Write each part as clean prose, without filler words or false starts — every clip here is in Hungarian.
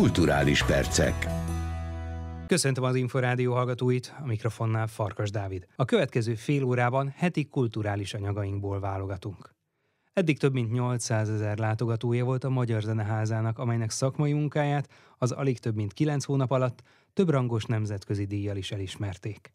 Kulturális percek. Köszöntöm az Inforádió hallgatóit, a mikrofonnál Farkas Dávid. A következő fél órában heti kulturális anyagainkból válogatunk. Eddig több mint 800 000 látogatója volt a Magyar Zeneházának, amelynek szakmai munkáját az alig több mint 9 hónap alatt több rangos nemzetközi díjjal is elismerték.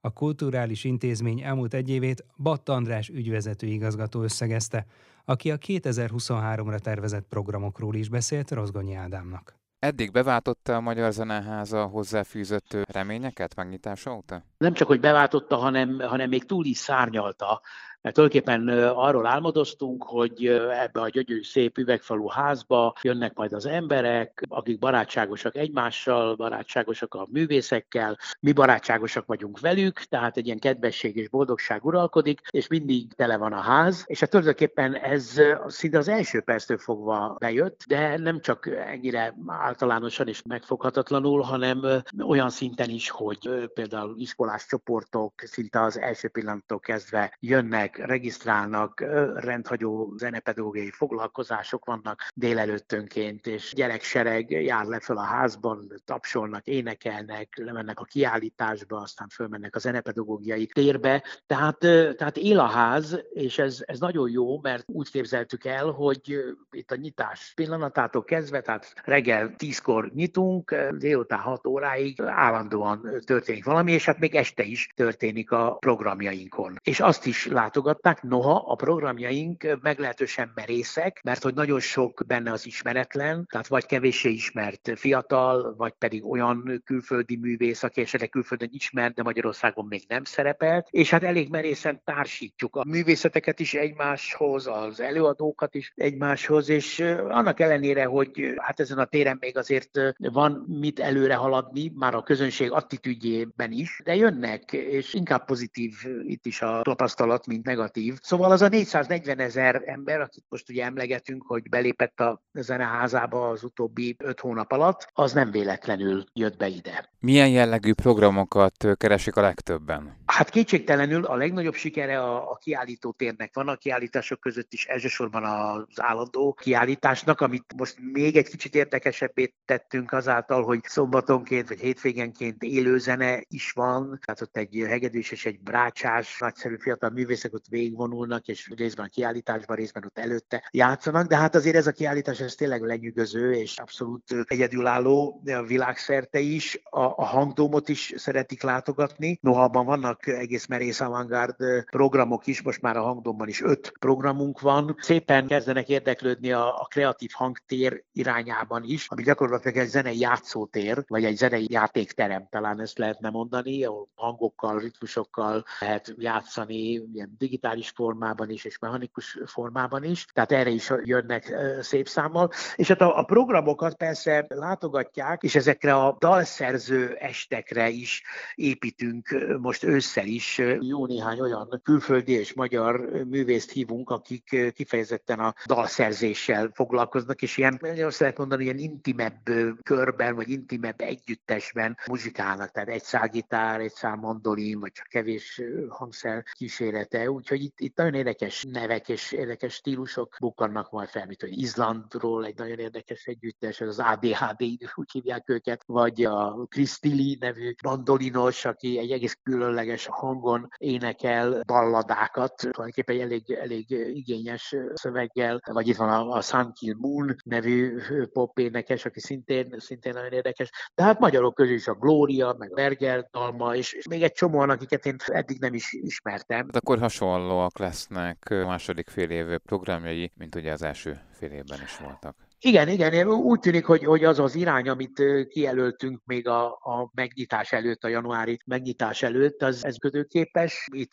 A kulturális intézmény elmúlt egy évét Batta András ügyvezető igazgató összegezte, aki a 2023-ra tervezett programokról is beszélt Rozgonyi Ádámnak. Eddig beváltotta a Magyar Zeneháza hozzáfűzött reményeket megnyitása óta? Nem csak, hogy beváltotta, hanem még túl is szárnyalta. Mert tulajdonképpen arról álmodoztunk, hogy ebbe a gyönyörű szép üvegfalú házba jönnek majd az emberek, akik barátságosak egymással, barátságosak a művészekkel, mi barátságosak vagyunk velük, tehát egy ilyen kedvesség és boldogság uralkodik, és mindig tele van a ház. És hát tulajdonképpen ez szinte az első perctől fogva bejött, de nem csak ennyire általánosan és megfoghatatlanul, hanem olyan szinten is, hogy például iskolás csoportok szinte az első pillanattól kezdve jönnek, regisztrálnak, rendhagyó zenepedagógiai foglalkozások vannak délelőttönként, és gyereksereg jár le föl a házban, tapsolnak, énekelnek, lemennek a kiállításba, aztán fölmennek a zenepedagógiai térbe. Tehát él a ház, és ez nagyon jó, mert úgy képzeltük el, hogy itt a nyitás pillanatától kezdve, tehát reggel 10-kor nyitunk, délután 6 óráig állandóan történik valami, és hát még este is történik a programjainkon. És azt is látogatták, noha a programjaink meglehetősen merészek, mert hogy nagyon sok benne az ismeretlen, tehát vagy kevéssé ismert fiatal, vagy pedig olyan külföldi művész, aki esetleg külföldön ismert, de Magyarországon még nem szerepelt, és hát elég merészen társítjuk a művészeteket is egymáshoz, az előadókat is egymáshoz, és annak ellenére, hogy hát ezen a téren még azért van mit előre haladni, már a közönség attitűdjében is, de jönnek, és inkább pozitív itt is a tapasztalat, mint negatív. Szóval az a 440 000 ember, akit most ugye emlegetünk, hogy belépett a zeneházába az utóbbi 5 hónap alatt, az nem véletlenül jött be ide. Milyen jellegű programokat keresik a legtöbben? Hát kétségtelenül a legnagyobb sikere a kiállítótérnek van, a kiállítások között is elsősorban az állandó kiállításnak, amit most még egy kicsit érdekesebbé tettünk azáltal, hogy szombatonként vagy hétvégenként élőzene is van, tehát ott egy hegedűs és egy brácsás, nagyszerű fiatal művészek ott végigvonulnak, és részben a kiállításban, részben ott előtte játszanak, de hát azért ez a kiállítás ez tényleg lenyűgöző, és abszolút egyedülálló világszerte is. A hangdómot is szeretik látogatni, noha abban vannak egész merész avantgárd programok is, most már a hangdómban is 5 programunk van. Szépen kezdenek érdeklődni a kreatív hangtér irányában is, ami gyakorlatilag egy zenei játszótér, vagy egy zenei játékterem, talán ezt lehetne mondani, ahol hangokkal, ritmusokkal lehet játszani, ilyen digitális formában is, és mechanikus formában is, tehát erre is jönnek szép számmal. És hát a programokat persze látogatják, és ezekre a dalszerző estekre is építünk most ősszel is. Jó néhány olyan külföldi és magyar művészt hívunk, akik kifejezetten a dalszerzéssel foglalkoznak, és ilyen, azt lehet mondani, ilyen intimebb körben, vagy intimebb együttesben muzsikálnak, tehát egy szál gitár, egy szál mandolin, vagy csak kevés hangszer kísér. Úgyhogy itt nagyon érdekes nevek és érdekes stílusok bukkannak majd fel, mint hogy Izlandról egy nagyon érdekes együttes, az ADHD, úgy hívják őket, vagy a Christy Lee nevű mandolinos, aki egy egész különleges hangon énekel balladákat, tulajdonképpen egy elég igényes szöveggel, vagy itt van a Sun Kill Moon nevű pop énekes, aki szintén nagyon érdekes. De hát magyarok közül is a Gloria, meg a Berger Dalma, és még egy csomóan, akiket én eddig nem is ismertem. Akkor hasonlóak lesznek a második fél év programjai, mint ugye az első fél évben is voltak. Igen, úgy tűnik, hogy az az irány, amit kijelöltünk még a megnyitás előtt, a januári megnyitás előtt, az működőképes. Itt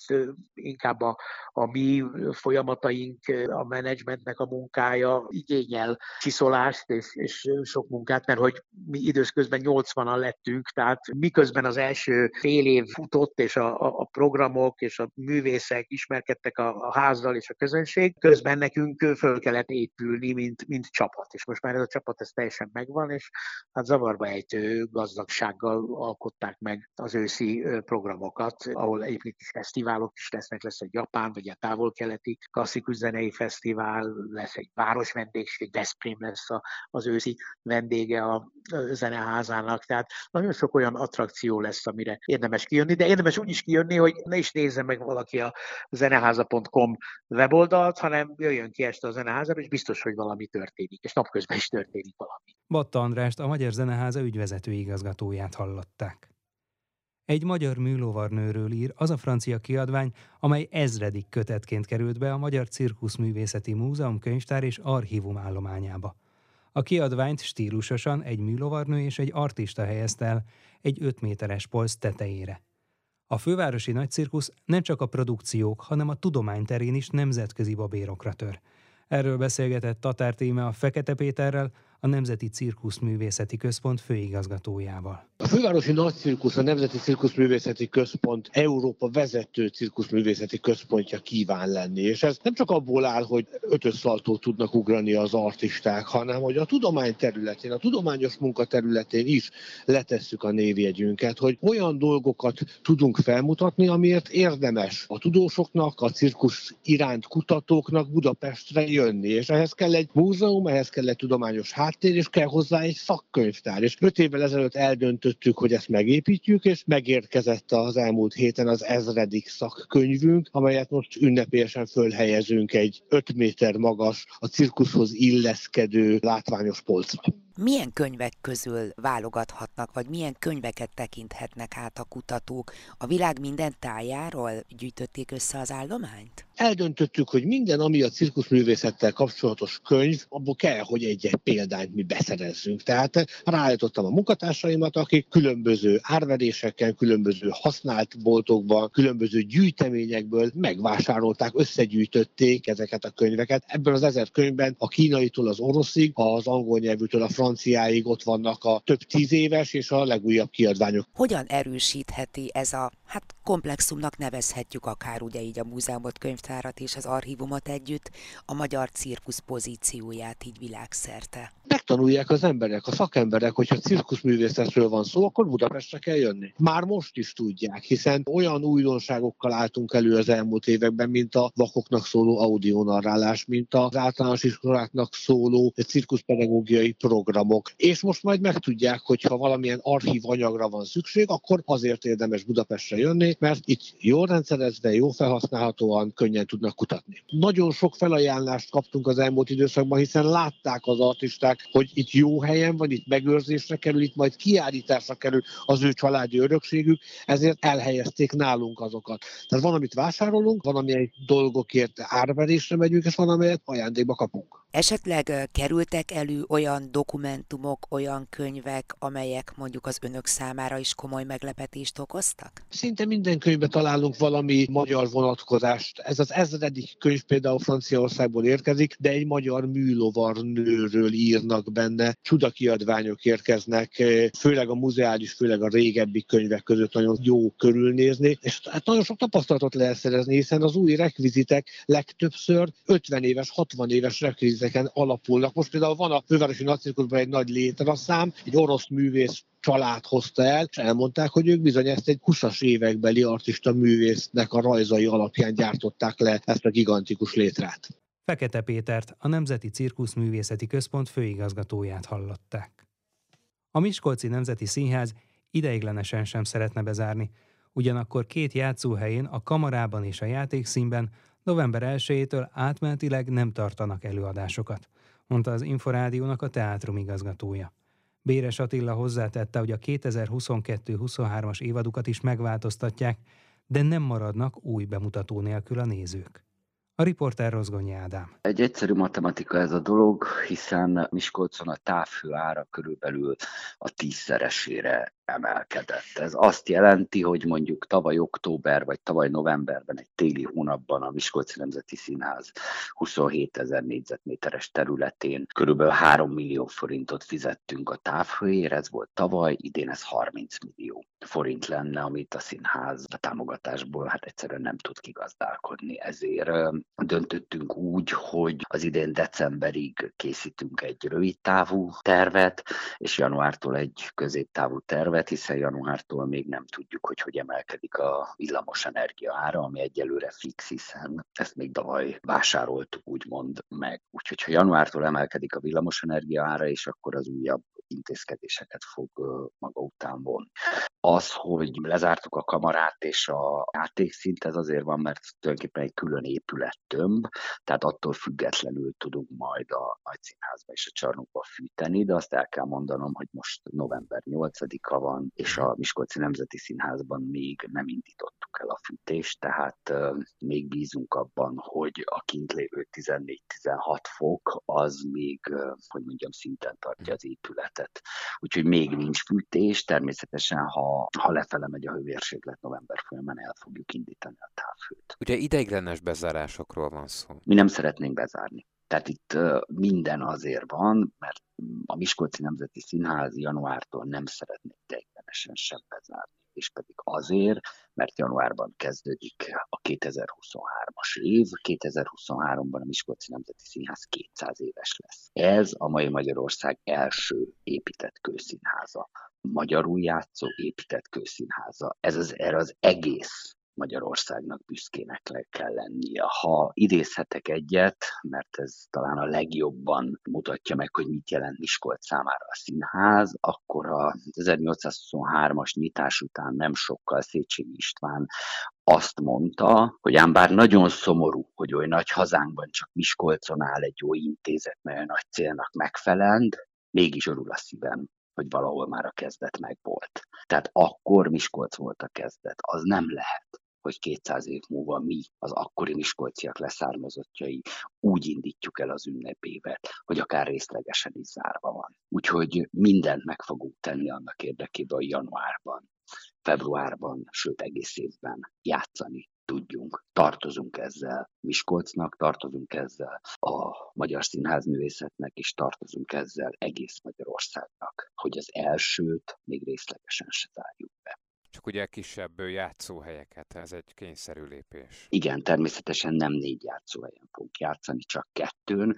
inkább a mi folyamataink, a menedzsmentnek a munkája igényel csiszolást és sok munkát, mert hogy mi időközben 80-an lettünk, tehát miközben az első fél év futott, és a programok és a művészek ismerkedtek a házzal és a közönség, közben nekünk föl kellett épülni, mint csapat. És most már ez a csapat ez teljesen megvan, és hát zavarba ejtő gazdagsággal alkották meg az őszi programokat, ahol egyébként is fesztiválok is lesznek, lesz egy japán, vagy a távol-keleti klasszikus zenei fesztivál, lesz egy város vendégség, Veszprém lesz az őszi vendége Zeneházának, tehát nagyon sok olyan attrakció lesz, amire érdemes kijönni, de érdemes úgy is kijönni, hogy ne is nézzen meg valaki a zeneháza.com weboldalt, hanem jöjjön ki este a Zeneházára, és biztos, hogy valami történik, és napközben is történik valami. Batta Andrást, a Magyar Zeneháza ügyvezető igazgatóját hallották. Egy magyar műlovarnőről ír az a francia kiadvány, amely 1000. kötetként került be a Magyar Cirkuszművészeti Múzeum könyvtár és archívum állományába. A kiadványt stílusosan egy műlovarnő és egy artista helyezte el egy 5 méteres polc tetejére. A Fővárosi Nagycirkusz nem csak a produkciók, hanem a tudomány terén is nemzetközi babérokra tör. Erről beszélgetett Tatár Tíme a Fekete Péterrel, a Nemzeti Cirkuszművészeti Központ főigazgatójával. A Fővárosi Nagycirkusz, a Nemzeti Cirkuszművészeti Központ Európa vezető cirkuszművészeti központja kíván lenni, és ez nem csak abból áll, hogy 5-ös szaltót tudnak ugrani az artisták, hanem hogy a tudomány területén, a tudományos munka területén is letesszük a névjegyünket, hogy olyan dolgokat tudunk felmutatni, amiért érdemes a tudósoknak, a cirkusz iránt kutatóknak Budapestre jönni, és ehhez kell egy múzeum, ehhez kell egy tudományos háttér, és kell hozzá egy szakkönyvtár. És 5 évvel ezelőtt eldöntöttük, hogy ezt megépítjük, és megérkezett az elmúlt héten az 1000. szakkönyvünk, amelyet most ünnepélyesen fölhelyezünk egy 5 méter magas, a cirkuszhoz illeszkedő látványos polcra. Milyen könyvek közül válogathatnak, vagy milyen könyveket tekinthetnek át a kutatók? A világ minden tájáról gyűjtötték össze az állományt? Eldöntöttük, hogy minden, ami a cirkuszművészettel kapcsolatos könyv, abból kell, hogy egy-egy példányt mi beszerezzünk. Tehát ráállítottam a munkatársaimat, akik különböző árverésekkel, különböző használt boltokban, különböző gyűjteményekből megvásárolták, összegyűjtötték ezeket a könyveket. Ebből az 1000 könyvben a kínaitól az oroszig, az angol nyelvűtől a franciáig ott vannak a több 10 éves és a legújabb kiadványok. Hogyan erősítheti ez a, komplexumnak nevezhetjük akár ugye így a múzeumot, könyvtárat és az archívumot együtt, a magyar cirkusz pozícióját így világszerte? Megtanulják az emberek, a szakemberek, hogyha cirkuszművészetről van szó, akkor Budapestre kell jönni. Már most is tudják, hiszen olyan újdonságokkal álltunk elő az elmúlt években, mint a vakoknak szóló audionarrálás, mint az általános iskoláknak szóló cirkuszpedagógiai programok. És most majd megtudják, hogy ha valamilyen archív anyagra van szükség, akkor azért érdemes Budapestre jönni, mert itt jól rendszerezve, jó felhasználhatóan, könnyen tudnak kutatni. Nagyon sok felajánlást kaptunk az elmúlt időszakban, hiszen látták az artisták, hogy itt jó helyen van, itt megőrzésre kerül, itt majd kiállításra kerül az ő családi örökségük, ezért elhelyezték nálunk azokat. Tehát van, amit vásárolunk, van, amelyik dolgokért árverésre megyünk, és van, amelyet ajándékba kapunk. Esetleg kerültek elő olyan dokumentumok, olyan könyvek, amelyek mondjuk az önök számára is komoly meglepetést okoztak? Szinte minden könyvben találunk valami magyar vonatkozást. Ez az 1000. könyv például Franciaországból érkezik, de egy magyar műlovarnőről írnak benne. Csodakiadványok érkeznek, főleg a muzeális, főleg a régebbi könyvek között nagyon jó körülnézni, és nagyon sok tapasztalatot lehet szerezni, hiszen az új rekvizitek legtöbbször 50 éves, 60 éves rekvizitek alapulnak. Most például van a Fővárosi Nagycirkuszban egy nagy létraszám, egy orosz művész család hozta el, és elmondták, hogy ők bizony ezt egy 20-as évekbeli artista művésznek a rajzai alapján gyártották le ezt a gigantikus létrát. Fekete Pétert, a Nemzeti Cirkuszművészeti Központ főigazgatóját hallották. A Miskolci Nemzeti Színház ideiglenesen sem szeretne bezárni, ugyanakkor 2 játszóhelyén, a kamarában és a játékszínben november 1-től átmenetileg nem tartanak előadásokat, mondta az Inforádiónak a teátrum igazgatója. Béres Attila hozzátette, hogy a 2022-23-as évadukat is megváltoztatják, de nem maradnak új bemutató nélkül a nézők. A riporter Rozgonyi Ádám. Egy egyszerű matematika ez a dolog, hiszen Miskolcon a távhő ára körülbelül a 10-szeresére emelkedett. Ez azt jelenti, hogy mondjuk tavaly október vagy tavaly novemberben, egy téli hónapban a Miskolci Nemzeti Színház 27 000 négyzetméteres területén körülbelül 3 millió forintot fizettünk a távhőért, ez volt tavaly, idén ez 30 millió forint lenne, amit a színház a támogatásból egyszerűen nem tud kigazdálkodni. Ezért döntöttünk úgy, hogy az idén decemberig készítünk egy rövidtávú tervet, és januártól egy középtávú tervet, hiszen januártól még nem tudjuk, hogy emelkedik a villamos energia ára, ami egyelőre fix, hiszen ezt még tavaly vásároltuk úgymond meg. Úgyhogy ha januártól emelkedik a villamos energia ára, és akkor az újabb intézkedéseket fog maga után vonni. Az, hogy lezártuk a kamarát és a játékszint, ez azért van, mert tulajdonképpen egy külön épülettömb, tehát attól függetlenül tudunk majd a nagy színházba és a csarnokba fűteni, de azt el kell mondanom, hogy most november 8-a van, és a Miskolci Nemzeti Színházban még nem indítottuk el a fűtést, tehát még bízunk abban, hogy a kint lévő 14-16 fok az még, hogy mondjam, szinten tartja az épületet. Úgyhogy még nincs fűtés, természetesen ha lefele megy a hőmérséklet november folyamán, el fogjuk indítani a távhőt. Ugye ideiglenes bezárásokról van szó. Mi nem szeretnénk bezárni. Tehát itt minden azért van, mert a Miskolci Nemzeti Színház januártól nem szeretné ideiglenesen sem bezárni. És pedig azért, mert januárban kezdődik a 2023-as év, 2023-ban a Miskolci Nemzeti Színház 200 éves lesz. Ez a mai Magyarország első épített kőszínháza. Magyarul játszó épített kőszínháza. Erre az egész Magyarországnak büszkének kell lennie. Ha idézhetek egyet, mert ez talán a legjobban mutatja meg, hogy mit jelent Miskolc számára a színház, akkor a 1823-as nyitás után nem sokkal Széchenyi István azt mondta, hogy ám bár nagyon szomorú, hogy oly nagy hazánkban csak Miskolcon áll egy jó intézet, mely a nagy célnak megfelend, mégis örül a szívem, hogy valahol már a kezdet meg volt. Tehát akkor Miskolc volt a kezdet. Az nem lehet, hogy 200 év múlva mi, az akkori miskolciak leszármazottjai úgy indítjuk el az ünnepévet, hogy akár részlegesen is zárva van. Úgyhogy mindent meg fogunk tenni annak érdekében, hogy januárban, februárban, sőt egész évben játszani tudjunk. Tartozunk ezzel Miskolcnak, tartozunk ezzel a magyar színházművészetnek, és tartozunk ezzel egész Magyarországnak, hogy az elsőt még részlegesen se zárjuk be. Csak ugye kisebb játszóhelyeket, ez egy kényszerű lépés. Igen, természetesen nem 4 játszóhelyen fogunk játszani, csak 2-n,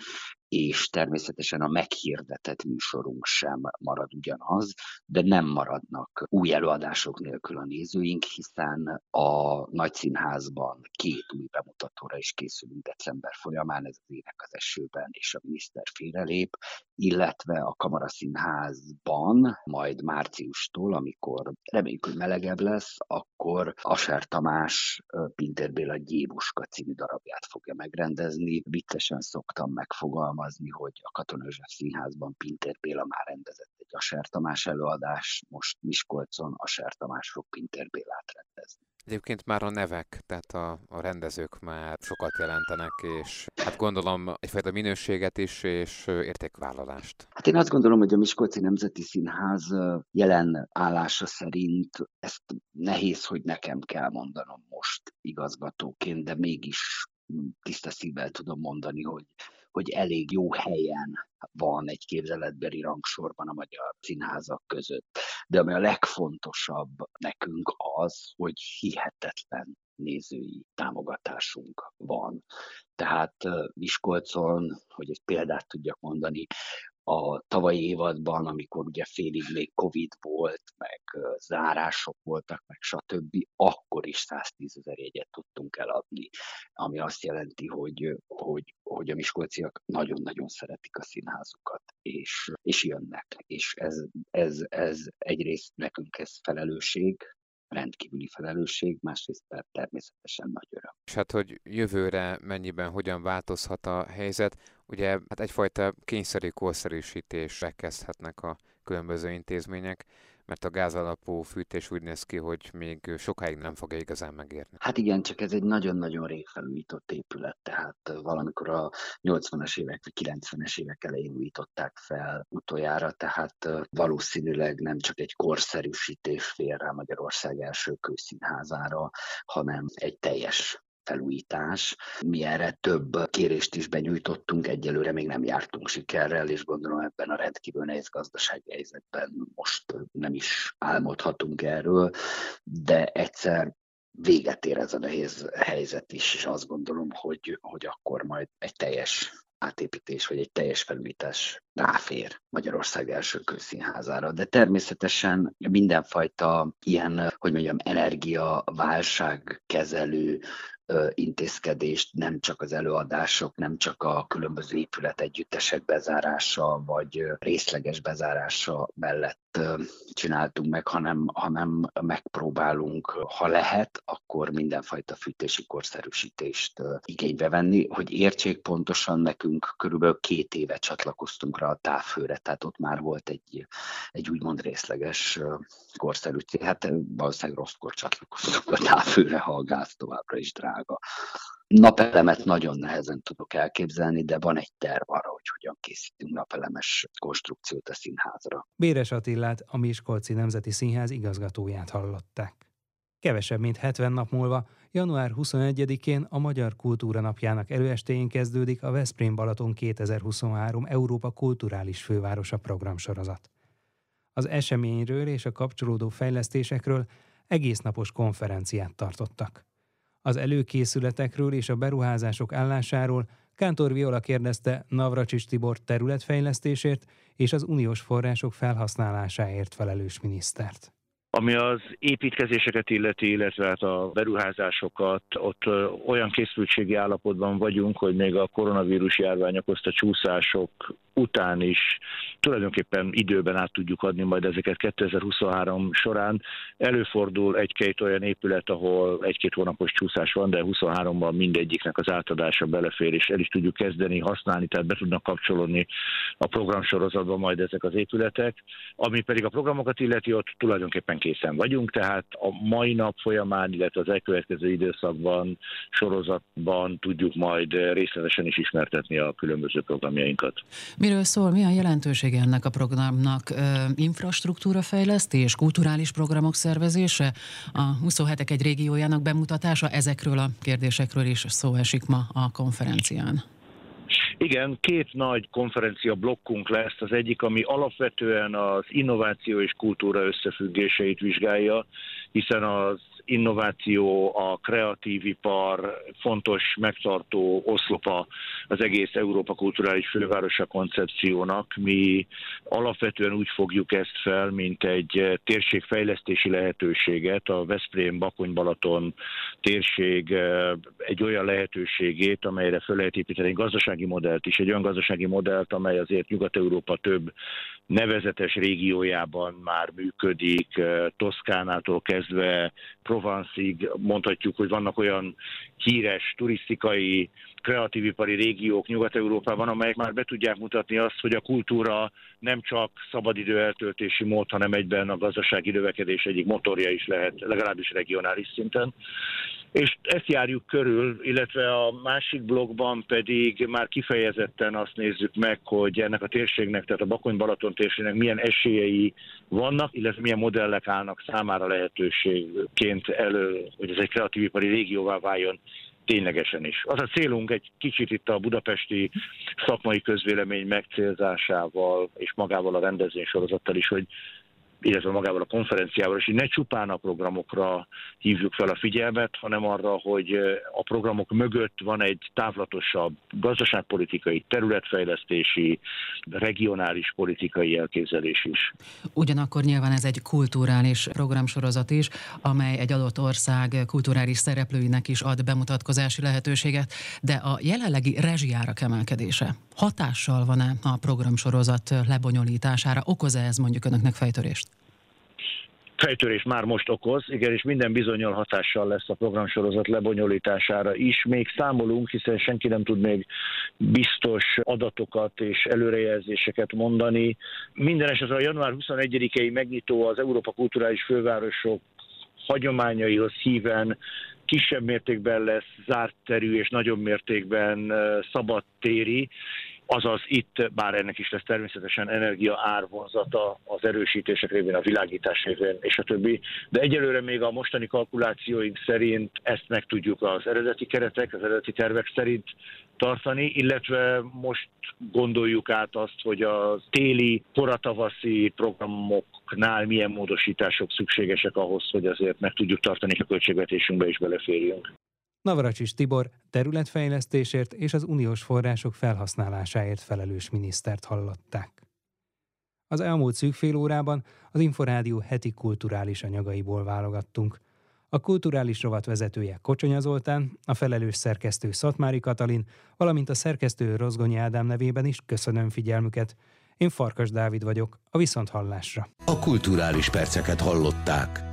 és természetesen a meghirdetett műsorunk sem marad ugyanaz, de nem maradnak új előadások nélkül a nézőink, hiszen a Nagyszínházban 2 új bemutatóra is készülünk december folyamán, ez az Ének az esőben és a Miniszter félrelép, illetve a Kamaraszínházban majd márciustól, amikor reméljük, hogy melegebb lesz, akkor Asár Tamás Pintér Béla Gyébuska című darabját fogja megrendezni. Viccesen szoktam megfogalmazni, hogy a Katona József Színházban Pintér Béla már rendezett egy Asár Tamás előadást, most Miskolcon Asár Tamás fog Pintér Bélát rendezni. Egyébként már a nevek, tehát a rendezők már sokat jelentenek, és hát gondolom egyfajta minőséget is, és értékvállalást. Hát én azt gondolom, hogy a Miskolci Nemzeti Színház jelen állása szerint ezt nehéz, hogy nekem kell mondanom most igazgatóként, de mégis tiszta szívvel tudom mondani, hogy elég jó helyen van egy képzeletbeli rangsorban a magyar színházak között. De ami a legfontosabb nekünk az, hogy hihetetlen nézői támogatásunk van. Tehát Miskolcon, hogy egy példát tudjak mondani, a tavalyi évadban, amikor ugye félig még Covid volt, meg zárások voltak, meg stb., akkor is 110 000 jegyet tudtunk eladni, ami azt jelenti, hogy a miskolciak nagyon-nagyon szeretik a színházukat, és jönnek. És ez egyrészt nekünk ez felelősség, rendkívüli felelősség, másrészt természetesen nagy öröm. És hát, hogy jövőre mennyiben hogyan változhat a helyzet, ugye hát egyfajta kényszerű korszerűsítésre kezdhetnek a különböző intézmények, mert a gázalapú fűtés úgy néz ki, hogy még sokáig nem fogja igazán megérni. Hát igen, csak ez egy nagyon-nagyon rég felújított épület, tehát valamikor a 80-as évek vagy 90-es évek elején újították fel utoljára, tehát valószínűleg nem csak egy korszerűsítés fér rá Magyarország első kőszínházára, hanem egy teljes felújítás. Mi erre több kérést is benyújtottunk, egyelőre még nem jártunk sikerrel, és gondolom ebben a rendkívül nehéz gazdasági helyzetben most nem is álmodhatunk erről, de egyszer véget ér ez a nehéz helyzet is, és azt gondolom, hogy akkor majd egy teljes átépítés, vagy egy teljes felújítás ráfér Magyarország első kőszínházára. De természetesen mindenfajta ilyen, hogy mondjam, energiaválságkezelő intézkedést, nem csak az előadások, nem csak a különböző épületegyüttesek bezárása, vagy részleges bezárása mellett csináltunk meg, hanem megpróbálunk, ha lehet, akkor mindenfajta fűtési korszerűsítést igénybe venni, hogy értsék pontosan, nekünk körülbelül 2 éve csatlakoztunk rá a távhőre, tehát ott már volt egy úgymond részleges korszerűsítés. Hát valószínűleg rosszkor csatlakoztunk a távhőre, ha a gáz továbbra is drága. Napelemet nagyon nehezen tudok elképzelni, de van egy terv arra, hogy hogyan készítünk napelemes konstrukciót a színházra. Béres Attilát, a Miskolci Nemzeti Színház igazgatóját hallották. Kevesebb mint 70 nap múlva, január 21-én a Magyar Kultúra Napjának előestéjén kezdődik a Veszprém Balaton 2023 Európa Kulturális Fővárosa programsorozat. Az eseményről és a kapcsolódó fejlesztésekről egésznapos konferenciát tartottak. Az előkészületekről és a beruházások állásáról Kántor Viola kérdezte Navracsics Tibor területfejlesztésért és az uniós források felhasználásáért felelős minisztert. Ami az építkezéseket illeti, illetve a beruházásokat, ott olyan készültségi állapotban vagyunk, hogy még a koronavírus járvány okozta csúszások után is tulajdonképpen időben át tudjuk adni majd ezeket 2023 során. Előfordul 1-2 olyan épület, ahol 1-2 hónapos csúszás van, de 23-ban mindegyiknek az átadása belefér, és el is tudjuk kezdeni használni, tehát be tudnak kapcsolódni a programsorozatban majd ezek az épületek. Ami pedig a programokat illeti, ott tulajdonképpen készen vagyunk, tehát a mai nap folyamán, illetve az elkövetkező időszakban, sorozatban tudjuk majd részletesen is ismertetni a különböző programjainkat. Miről szól, milyen jelentősége ennek a programnak? Infrastruktúrafejlesztés, kulturális programok szervezése, a 27-ek egy régiójának bemutatása, ezekről a kérdésekről is szó esik ma a konferencián. Igen, 2 nagy konferencia blokkunk lesz, az egyik, ami alapvetően az innováció és kultúra összefüggéseit vizsgálja, hiszen az innováció, a kreatív ipar fontos megtartó oszlopa az egész Európa Kulturális Fővárosa koncepciónak. Mi alapvetően úgy fogjuk ezt fel, mint egy térségfejlesztési lehetőséget, a Veszprém-Bakony-Balaton térség egy olyan lehetőségét, amelyre föl lehet építeni egy gazdasági modellt is, egy olyan gazdasági modellt, amely azért Nyugat-Európa több nevezetes régiójában már működik, Toszkánától kezdve Provenceig mondhatjuk, hogy vannak olyan híres turisztikai, kreatívipari régiók Nyugat-Európában, amelyek már be tudják mutatni azt, hogy a kultúra nem csak szabadidő eltöltési mód, hanem egyben a gazdasági növekedés egyik motorja is lehet, legalábbis regionális szinten. És ezt járjuk körül, illetve a másik blokkban pedig már kifejezetten azt nézzük meg, hogy ennek a térségnek, tehát a Bakony-Balaton térségnek milyen esélyei vannak, illetve milyen modellek állnak számára lehetőségként elő, hogy ez egy kreatívipari régióvá váljon ténylegesen is. Az a célunk egy kicsit itt a budapesti szakmai közvélemény megcélzásával és magával a rendezvénysorozattal is, hogy illetve magával a konferenciával, és hogy ne csupán a programokra hívjuk fel a figyelmet, hanem arra, hogy a programok mögött van egy távlatosabb gazdaságpolitikai, területfejlesztési, regionális politikai elképzelés is. Ugyanakkor nyilván ez egy kulturális programsorozat is, amely egy adott ország kulturális szereplőinek is ad bemutatkozási lehetőséget, de a jelenlegi rezsijárak emelkedése hatással van-e a programsorozat lebonyolítására? Okoz-e ez mondjuk önöknek fejtörést? Fejtörés már most okoz, igen, és minden bizonnyal hatással lesz a programsorozat lebonyolítására is. Még számolunk, hiszen senki nem tud még biztos adatokat és előrejelzéseket mondani. Minden esetre a január 21-i megnyitó az Európa Kulturális Fővárosok hagyományaihoz híven kisebb mértékben lesz zárt terű és nagyobb mértékben szabadtéri. Azaz itt, bár ennek is lesz természetesen energia árvonzata az erősítések révén, a világítás révén és a többi, de egyelőre még a mostani kalkulációink szerint ezt meg tudjuk az eredeti keretek, az eredeti tervek szerint tartani, illetve most gondoljuk át azt, hogy a téli, koratavaszi programoknál milyen módosítások szükségesek ahhoz, hogy azért meg tudjuk tartani, és a költségvetésünkbe is beleférjünk. Navracsics Tibor területfejlesztésért és az uniós források felhasználásáért felelős minisztert hallották. Az elmúlt szűk fél órában az Inforádió heti kulturális anyagaiból válogattunk. a kulturális rovat vezetője Kocsonya Zoltán, a felelős szerkesztő Szatmári Katalin, valamint a szerkesztő Rozgonyi Ádám nevében is köszönöm figyelmüket. Én Farkas Dávid vagyok, a Viszonthallásra. A kulturális perceket hallották.